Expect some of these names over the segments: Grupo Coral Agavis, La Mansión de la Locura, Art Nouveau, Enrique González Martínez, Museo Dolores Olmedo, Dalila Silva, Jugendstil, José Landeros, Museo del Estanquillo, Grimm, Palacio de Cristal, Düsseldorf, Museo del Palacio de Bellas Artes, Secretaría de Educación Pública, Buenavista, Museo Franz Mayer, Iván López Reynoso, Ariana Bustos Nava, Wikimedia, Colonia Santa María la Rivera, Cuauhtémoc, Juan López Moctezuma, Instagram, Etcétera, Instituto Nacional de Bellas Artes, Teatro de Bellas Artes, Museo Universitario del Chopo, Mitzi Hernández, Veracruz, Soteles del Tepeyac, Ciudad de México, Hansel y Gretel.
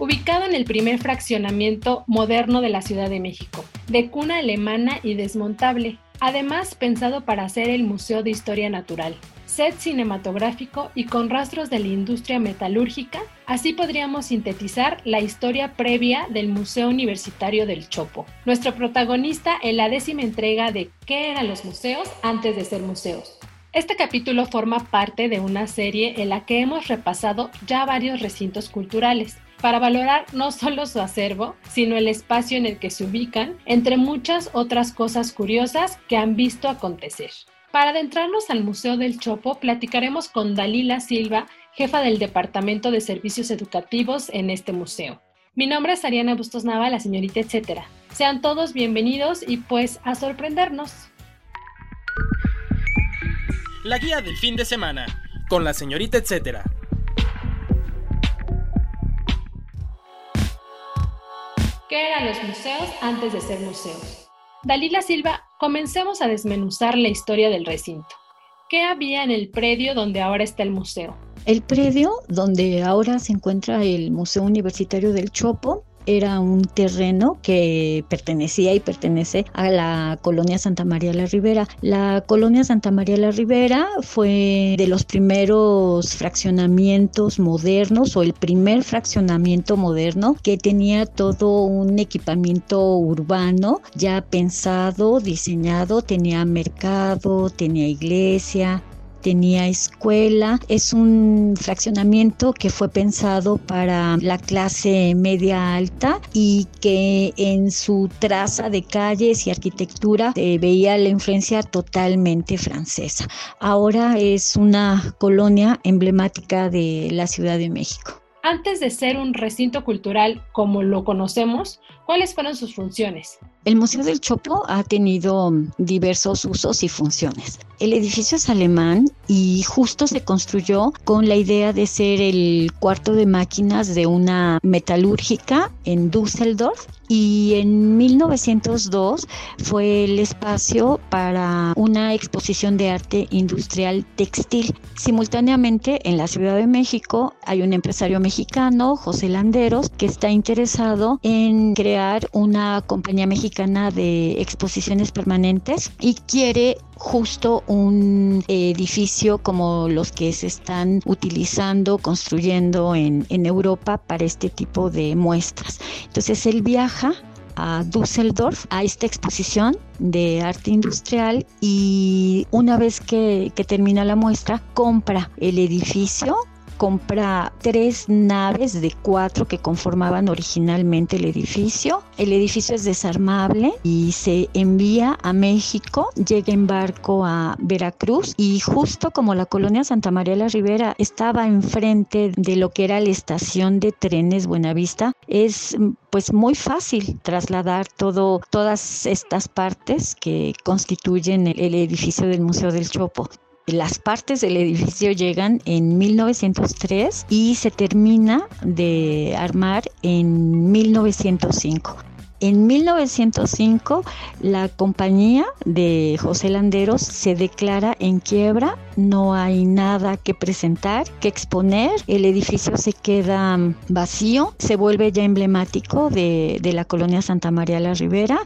Ubicado en el primer fraccionamiento moderno de la Ciudad de México, de cuna alemana y desmontable, además pensado para ser el Museo de Historia Natural, set cinematográfico y con rastros de la industria metalúrgica, así podríamos sintetizar la historia previa del Museo Universitario del Chopo, nuestro protagonista en la 10ª entrega de ¿Qué eran los museos antes de ser museos? Este capítulo forma parte de una serie en la que hemos repasado ya varios recintos culturales, para valorar no solo su acervo, sino el espacio en el que se ubican, entre muchas otras cosas curiosas que han visto acontecer. Para adentrarnos al Museo del Chopo, platicaremos con Dalila Silva, jefa del Departamento de Servicios Educativos en este museo. Mi nombre es Ariana Bustos Nava, la señorita Etcétera. Sean todos bienvenidos y pues a sorprendernos. La guía del fin de semana, con la señorita Etcétera. ¿Qué eran los museos antes de ser museos? Dalila Silva, comencemos a desmenuzar la historia del recinto. ¿Qué había en el predio donde ahora está el museo? El predio donde ahora se encuentra el Museo Universitario del Chopo era un terreno que pertenecía y pertenece a la Colonia Santa María la Rivera. La Colonia Santa María la Rivera fue de los primeros fraccionamientos modernos o el primer fraccionamiento moderno que tenía todo un equipamiento urbano ya pensado, diseñado, tenía mercado, tenía iglesia, tenía escuela. Es un fraccionamiento que fue pensado para la clase media alta y que en su traza de calles y arquitectura veía la influencia totalmente francesa. Ahora es una colonia emblemática de la Ciudad de México. Antes de ser un recinto cultural como lo conocemos, ¿cuáles fueron sus funciones? El Museo del Chopo ha tenido diversos usos y funciones. El edificio es alemán y justo se construyó con la idea de ser el cuarto de máquinas de una metalúrgica en Düsseldorf, y en 1902 fue el espacio para una exposición de arte industrial textil. Simultáneamente en la Ciudad de México hay un empresario mexicano, José Landeros, que está interesado en crear una compañía mexicana de exposiciones permanentes y quiere justo un edificio como los que se están utilizando, construyendo en Europa para este tipo de muestras. Entonces él viaja a Düsseldorf a esta exposición de arte industrial y una vez que termina la muestra compra el edificio. Compra 3 naves de 4 que conformaban originalmente el edificio. El edificio es desarmable y se envía a México, llega en barco a Veracruz y justo como la Colonia Santa María la Rivera estaba enfrente de lo que era la estación de trenes Buenavista, es pues muy fácil trasladar todas estas partes que constituyen el edificio del Museo del Chopo. Las partes del edificio llegan en 1903 y se termina de armar en 1905. En 1905, la compañía de José Landeros se declara en quiebra, no hay nada que presentar, que exponer, el edificio se queda vacío, se vuelve ya emblemático de la Colonia Santa María la Rivera.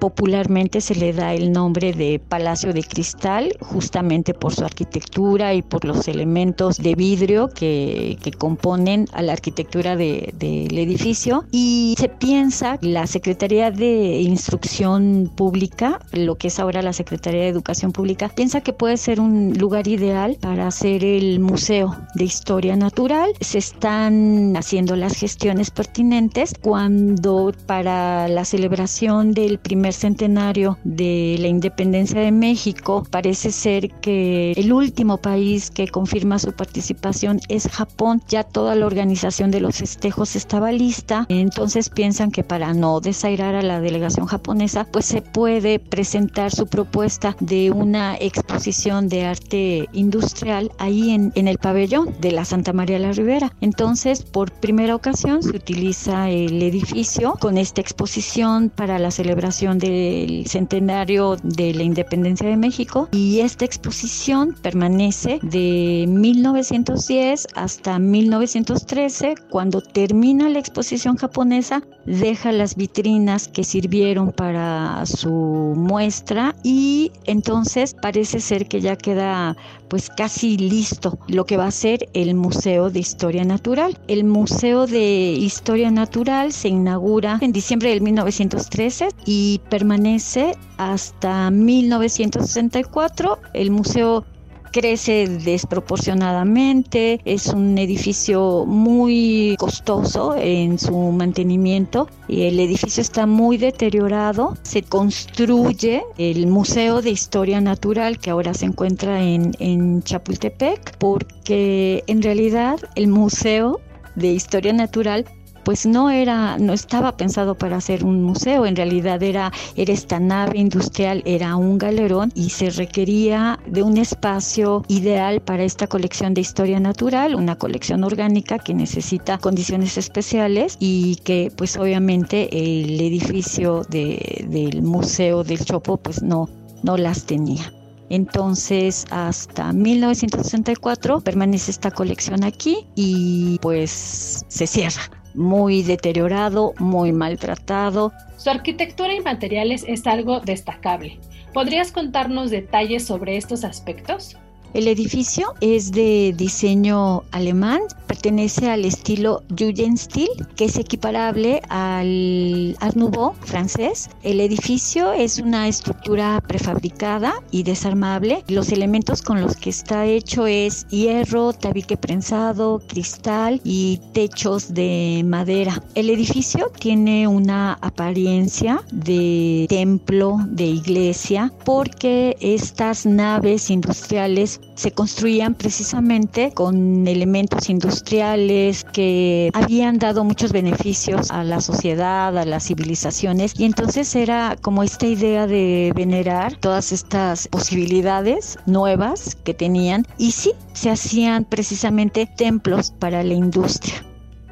Popularmente se le da el nombre de Palacio de Cristal, justamente por su arquitectura y por los elementos de vidrio que componen a la arquitectura del edificio. Y se piensa, la Secretaría de Instrucción Pública, lo que es ahora la Secretaría de Educación Pública, piensa que puede ser un lugar ideal para hacer el Museo de Historia Natural. Se están haciendo las gestiones pertinentes cuando para la celebración del primer primer centenario de la independencia de México, parece ser que el último país que confirma su participación es Japón. Ya toda la organización de los festejos estaba lista, entonces piensan que para no desairar a la delegación japonesa, pues se puede presentar su propuesta de una exposición de arte industrial ahí en el pabellón de la Santa María la Rivera. Entonces, por primera ocasión se utiliza el edificio con esta exposición para la celebración del centenario de la independencia de México, y esta exposición permanece de 1910 hasta 1913, cuando termina la exposición japonesa, deja las vitrinas que sirvieron para su muestra y entonces parece ser que ya queda pues casi listo lo que va a ser el Museo de Historia Natural. El Museo de Historia Natural se inaugura en diciembre del 1913 y permanece hasta 1964. El museo crece desproporcionadamente, es un edificio muy costoso en su mantenimiento, el edificio está muy deteriorado, se construye el Museo de Historia Natural que ahora se encuentra en Chapultepec, porque en realidad el Museo de Historia Natural pues no estaba pensado para ser un museo, en realidad era esta nave industrial, era un galerón y se requería de un espacio ideal para esta colección de historia natural, una colección orgánica que necesita condiciones especiales y que pues obviamente el edificio del Museo del Chopo pues no las tenía. Entonces, hasta 1964 permanece esta colección aquí y pues se cierra. Muy deteriorado, muy maltratado. Su arquitectura y materiales es algo destacable. ¿Podrías contarnos detalles sobre estos aspectos? El edificio es de diseño alemán, pertenece al estilo Jugendstil, que es equiparable al Art Nouveau francés. El edificio es una estructura prefabricada y desarmable. Los elementos con los que está hecho es hierro, tabique prensado, cristal y techos de madera. El edificio tiene una apariencia de templo, de iglesia, porque estas naves industriales se construían precisamente con elementos industriales que habían dado muchos beneficios a la sociedad, a las civilizaciones, y entonces era como esta idea de venerar todas estas posibilidades nuevas que tenían, y sí, se hacían precisamente templos para la industria.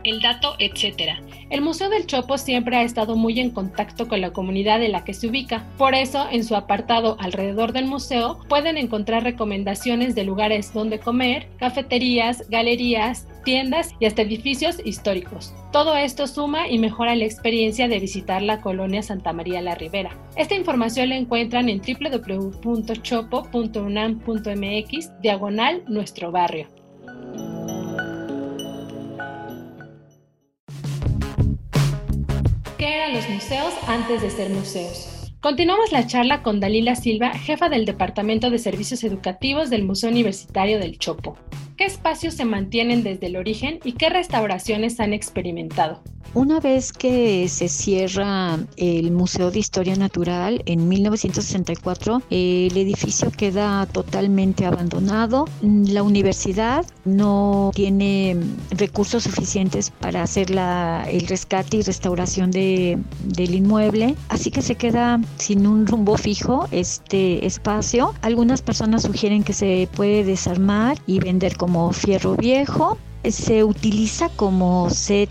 El dato, etcétera. El Museo del Chopo siempre ha estado muy en contacto con la comunidad en la que se ubica. Por eso, en su apartado alrededor del museo, pueden encontrar recomendaciones de lugares donde comer, cafeterías, galerías, tiendas y hasta edificios históricos. Todo esto suma y mejora la experiencia de visitar la colonia Santa María la Rivera. Esta información la encuentran en www.chopo.unam.mx/nuestro barrio. ¿Qué eran los museos antes de ser museos? Continuamos la charla con Dalila Silva, jefa del Departamento de Servicios Educativos del Museo Universitario del Chopo. ¿Qué espacios se mantienen desde el origen y qué restauraciones han experimentado? Una vez que se cierra el Museo de Historia Natural en 1964, el edificio queda totalmente abandonado. La universidad no tiene recursos suficientes para hacer el rescate y restauración del inmueble, así que se queda sin un rumbo fijo este espacio. Algunas personas sugieren que se puede desarmar y vender como fierro viejo. Se utiliza como set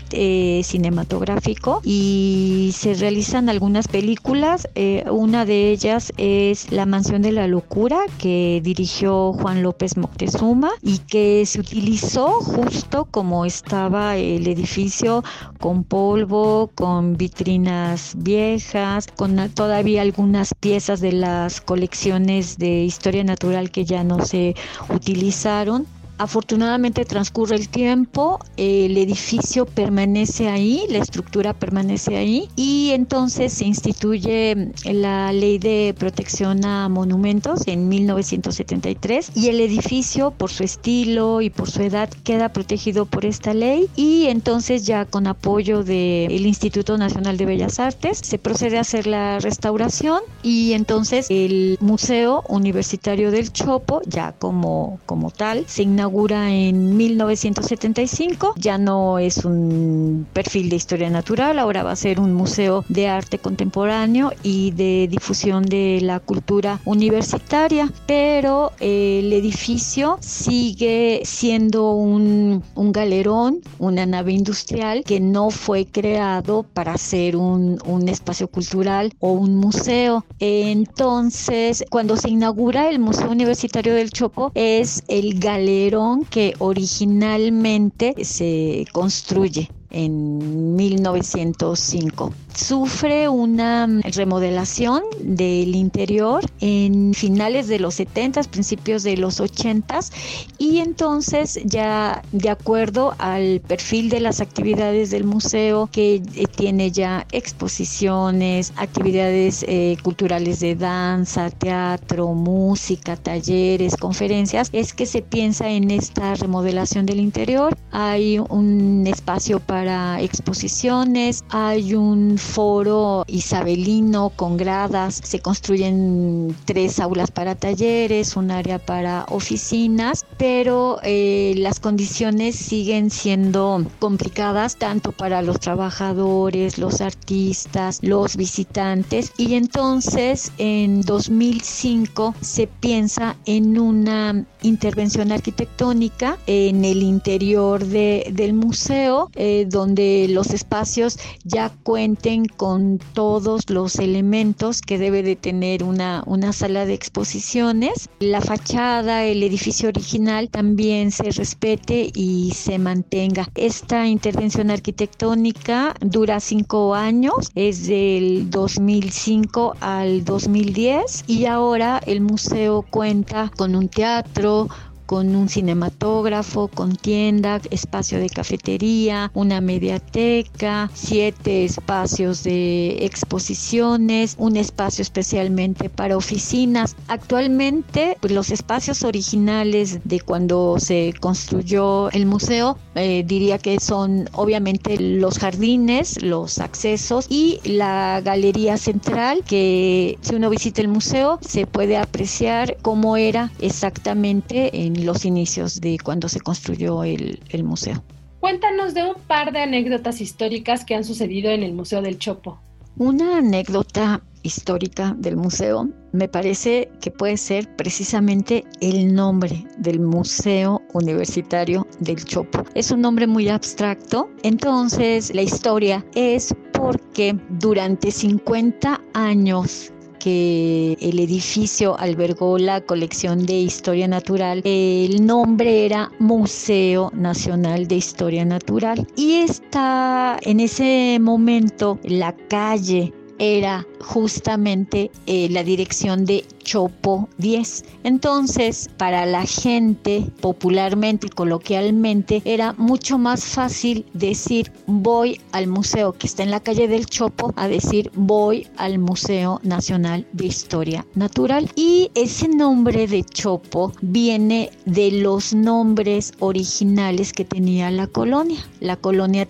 cinematográfico y se realizan algunas películas. Una de ellas es La Mansión de la Locura, que dirigió Juan López Moctezuma y que se utilizó justo como estaba el edificio, con polvo, con vitrinas viejas, con todavía algunas piezas de las colecciones de historia natural que ya no se utilizaron. Afortunadamente transcurre el tiempo, el edificio permanece ahí, la estructura permanece ahí, y entonces se instituye la Ley de Protección a Monumentos en 1973, y el edificio, por su estilo y por su edad, queda protegido por esta ley, y entonces ya con apoyo del Instituto Nacional de Bellas Artes se procede a hacer la restauración, y entonces el Museo Universitario del Chopo, ya como tal, se inaugura en 1975. Ya no es un perfil de historia natural, ahora va a ser un museo de arte contemporáneo y de difusión de la cultura universitaria, pero el edificio sigue siendo un galerón, una nave industrial que no fue creado para ser un espacio cultural o un museo. Entonces, cuando se inaugura el Museo Universitario del Chopo, es el galerón que originalmente se construye en 1905. Sufre una remodelación del interior en finales de los 70s, principios de los 80s, y entonces ya de acuerdo al perfil de las actividades del museo, que tiene ya exposiciones, actividades culturales de danza, teatro, música, talleres, conferencias, es que se piensa en esta remodelación del interior. Hay un espacio para exposiciones, hay un foro isabelino con gradas, se construyen 3 aulas para talleres, un área para oficinas, pero las condiciones siguen siendo complicadas tanto para los trabajadores, los artistas, los visitantes, y entonces en 2005 se piensa en una intervención arquitectónica en el interior del museo, donde los espacios ya cuenten con todos los elementos que debe de tener una sala de exposiciones. La fachada, el edificio original, también se respete y se mantenga. Esta intervención arquitectónica dura 5 años, es del 2005 al 2010, y ahora el museo cuenta con un teatro, con un cinematógrafo, con tienda, espacio de cafetería, una mediateca, 7 espacios de exposiciones, un espacio especialmente para oficinas. Actualmente, pues, los espacios originales de cuando se construyó el museo, diría que son obviamente los jardines, los accesos y la galería central, que si uno visita el museo se puede apreciar cómo era exactamente en los inicios de cuando se construyó el museo. Cuéntanos de un par de anécdotas históricas que han sucedido en el Museo del Chopo. Una anécdota histórica del museo me parece que puede ser precisamente el nombre del Museo Universitario del Chopo. Es un nombre muy abstracto, entonces la historia es porque durante 50 años que el edificio albergó la colección de historia natural, el nombre era Museo Nacional de Historia Natural, y en ese momento la calle era justamente la dirección de Chopo 10. Entonces, para la gente, popularmente y coloquialmente, era mucho más fácil decir voy al museo que está en la calle del Chopo a decir voy al Museo Nacional de Historia Natural. Y ese nombre de Chopo viene de los nombres originales que tenía la colonia. La colonia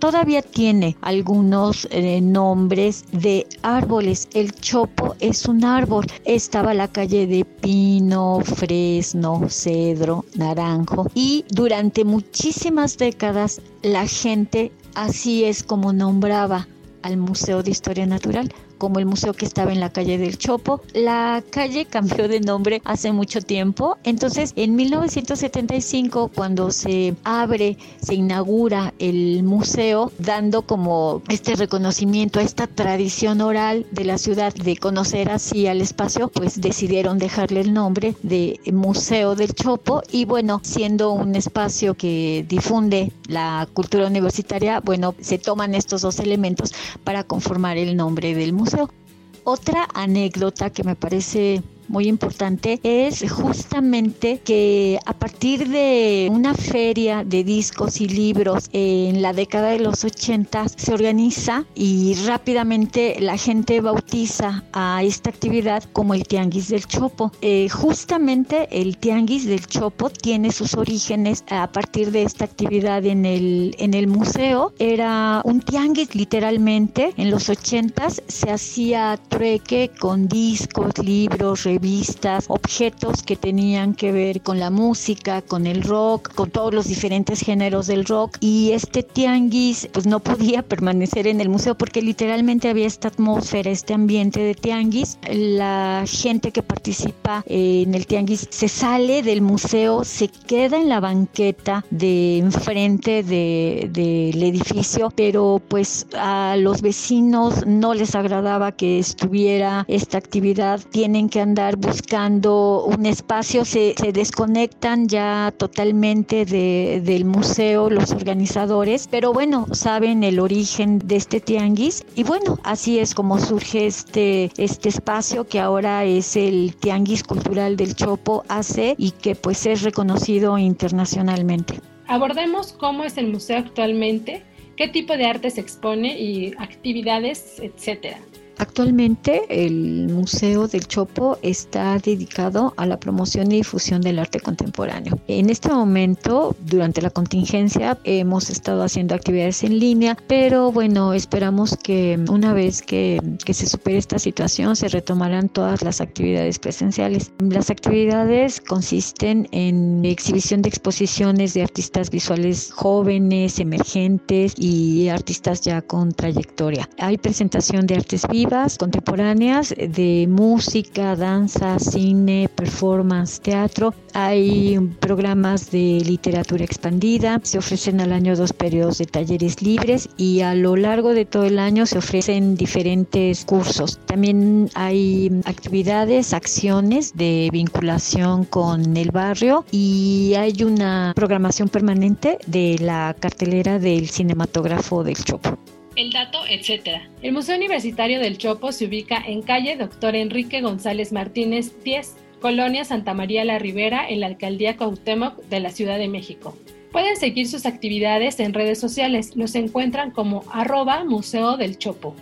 todavía tiene algunos nombres de árboles. El Chopo es un árbol. Estaba la calle de pino, fresno, cedro, naranjo, y durante muchísimas décadas la gente así es como nombraba al Museo de Historia Natural, como el museo que estaba en la calle del Chopo. La calle cambió de nombre hace mucho tiempo, entonces en 1975, cuando se inaugura el museo, dando como este reconocimiento a esta tradición oral de la ciudad de conocer así al espacio, pues decidieron dejarle el nombre de Museo del Chopo, y bueno, siendo un espacio que difunde la cultura universitaria, bueno, se toman estos dos elementos para conformar el nombre del museo. Otra anécdota que me parece muy importante es justamente que a partir de una feria de discos y libros en la década de los 80 se organiza y rápidamente la gente bautiza a esta actividad como el Tianguis del Chopo. Justamente el Tianguis del Chopo tiene sus orígenes a partir de esta actividad en el museo. Era un tianguis literalmente. En los 80s se hacía trueque con discos, libros, revistas, objetos que tenían que ver con la música, con el rock, con todos los diferentes géneros del rock, y este tianguis pues no podía permanecer en el museo porque literalmente había esta atmósfera, este ambiente de tianguis. La gente que participa en el tianguis se sale del museo, se queda en la banqueta de enfrente del edificio, pero pues a los vecinos no les agradaba que estuviera esta actividad, tienen que andar buscando un espacio, se desconectan ya totalmente del museo los organizadores, pero bueno, saben el origen de este tianguis y bueno, así es como surge este espacio que ahora es el Tianguis Cultural del Chopo AC y que pues es reconocido internacionalmente. Abordemos cómo es el museo actualmente, qué tipo de arte se expone y actividades, etcétera. Actualmente el Museo del Chopo está dedicado a la promoción y difusión del arte contemporáneo. En este momento, durante la contingencia, hemos estado haciendo actividades en línea, pero bueno, esperamos que una vez que se supere esta situación, se retomarán todas las actividades presenciales. Las actividades consisten en exhibición de exposiciones de artistas visuales jóvenes, emergentes y artistas ya con trayectoria. Hay presentación de artes vivas, contemporáneas, de música, danza, cine, performance, teatro. Hay programas de literatura expandida. Se ofrecen al año 2 periodos de talleres libres y a lo largo de todo el año se ofrecen diferentes cursos. También hay actividades, acciones de vinculación con el barrio y hay una programación permanente de la cartelera del cinematógrafo del Chopo. El dato, etcétera. El Museo Universitario del Chopo se ubica en calle Dr. Enrique González Martínez 10, Colonia Santa María la Rivera, en la Alcaldía Cuauhtémoc de la Ciudad de México. Pueden seguir sus actividades en redes sociales, los encuentran como @Museo del Chopo.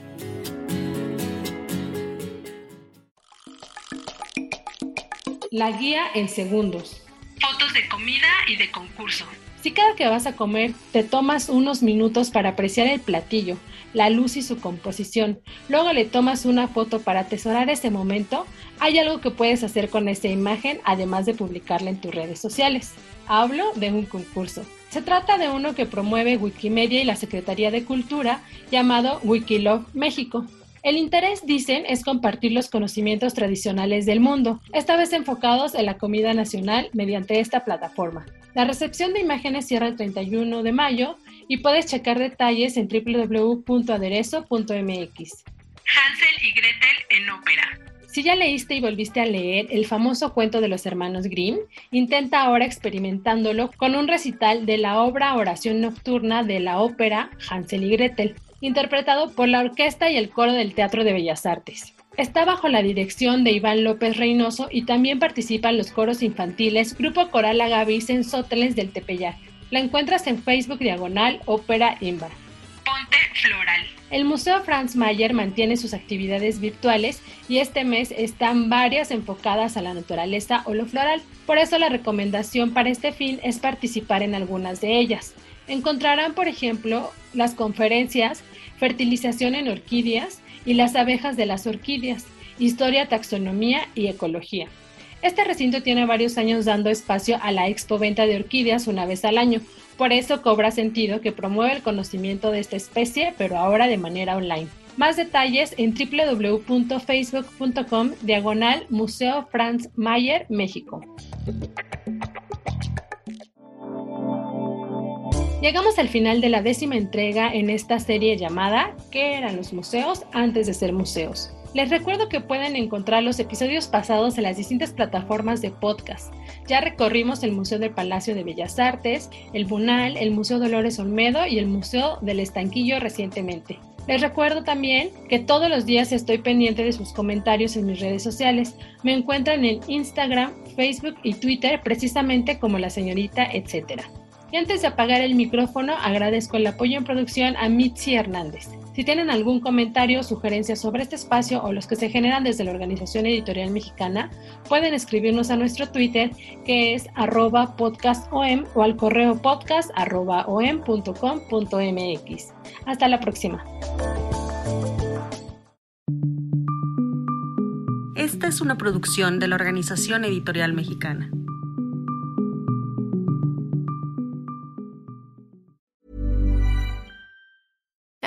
La guía en segundos. Fotos de comida y de concurso. Si cada que vas a comer te tomas unos minutos para apreciar el platillo, la luz y su composición, luego le tomas una foto para atesorar ese momento, hay algo que puedes hacer con esa imagen además de publicarla en tus redes sociales. Hablo de un concurso. Se trata de uno que promueve Wikimedia y la Secretaría de Cultura llamado WikiLove México. El interés, dicen, es compartir los conocimientos tradicionales del mundo, esta vez enfocados en la comida nacional mediante esta plataforma. La recepción de imágenes cierra el 31 de mayo y puedes checar detalles en www.aderezo.mx. Hansel y Gretel en ópera. Si ya leíste y volviste a leer el famoso cuento de los hermanos Grimm, intenta ahora experimentándolo con un recital de la obra Oración Nocturna de la ópera Hansel y Gretel, interpretado por la orquesta y el coro del Teatro de Bellas Artes. Está bajo la dirección de Iván López Reynoso y también participan los coros infantiles Grupo Coral Agavis en Soteles del Tepeyac. La encuentras en Facebook/Ópera Imba. Ponte floral. El Museo Franz Mayer mantiene sus actividades virtuales y este mes están varias enfocadas a la naturaleza o lo floral. Por eso la recomendación para este fin es participar en algunas de ellas. Encontrarán, por ejemplo, las conferencias Fertilización en orquídeas y las abejas de las orquídeas, Historia, Taxonomía y Ecología. Este recinto tiene varios años dando espacio a la expoventa de orquídeas una vez al año, por eso cobra sentido que promueva el conocimiento de esta especie, pero ahora de manera online. Más detalles en www.facebook.com/Museo Franz Mayer México. Llegamos al final de la 10ª entrega en esta serie llamada ¿Qué eran los museos antes de ser museos? Les recuerdo que pueden encontrar los episodios pasados en las distintas plataformas de podcast. Ya recorrimos el Museo del Palacio de Bellas Artes, el Bunal, el Museo Dolores Olmedo y el Museo del Estanquillo recientemente. Les recuerdo también que todos los días estoy pendiente de sus comentarios en mis redes sociales. Me encuentran en Instagram, Facebook y Twitter, precisamente como la señorita Etcétera. Y antes de apagar el micrófono, agradezco el apoyo en producción a Mitzi Hernández. Si tienen algún comentario o sugerencia sobre este espacio o los que se generan desde la Organización Editorial Mexicana, pueden escribirnos a nuestro Twitter, que es @podcastom, o al correo podcast@om.com.mx. Hasta la próxima. Esta es una producción de la Organización Editorial Mexicana.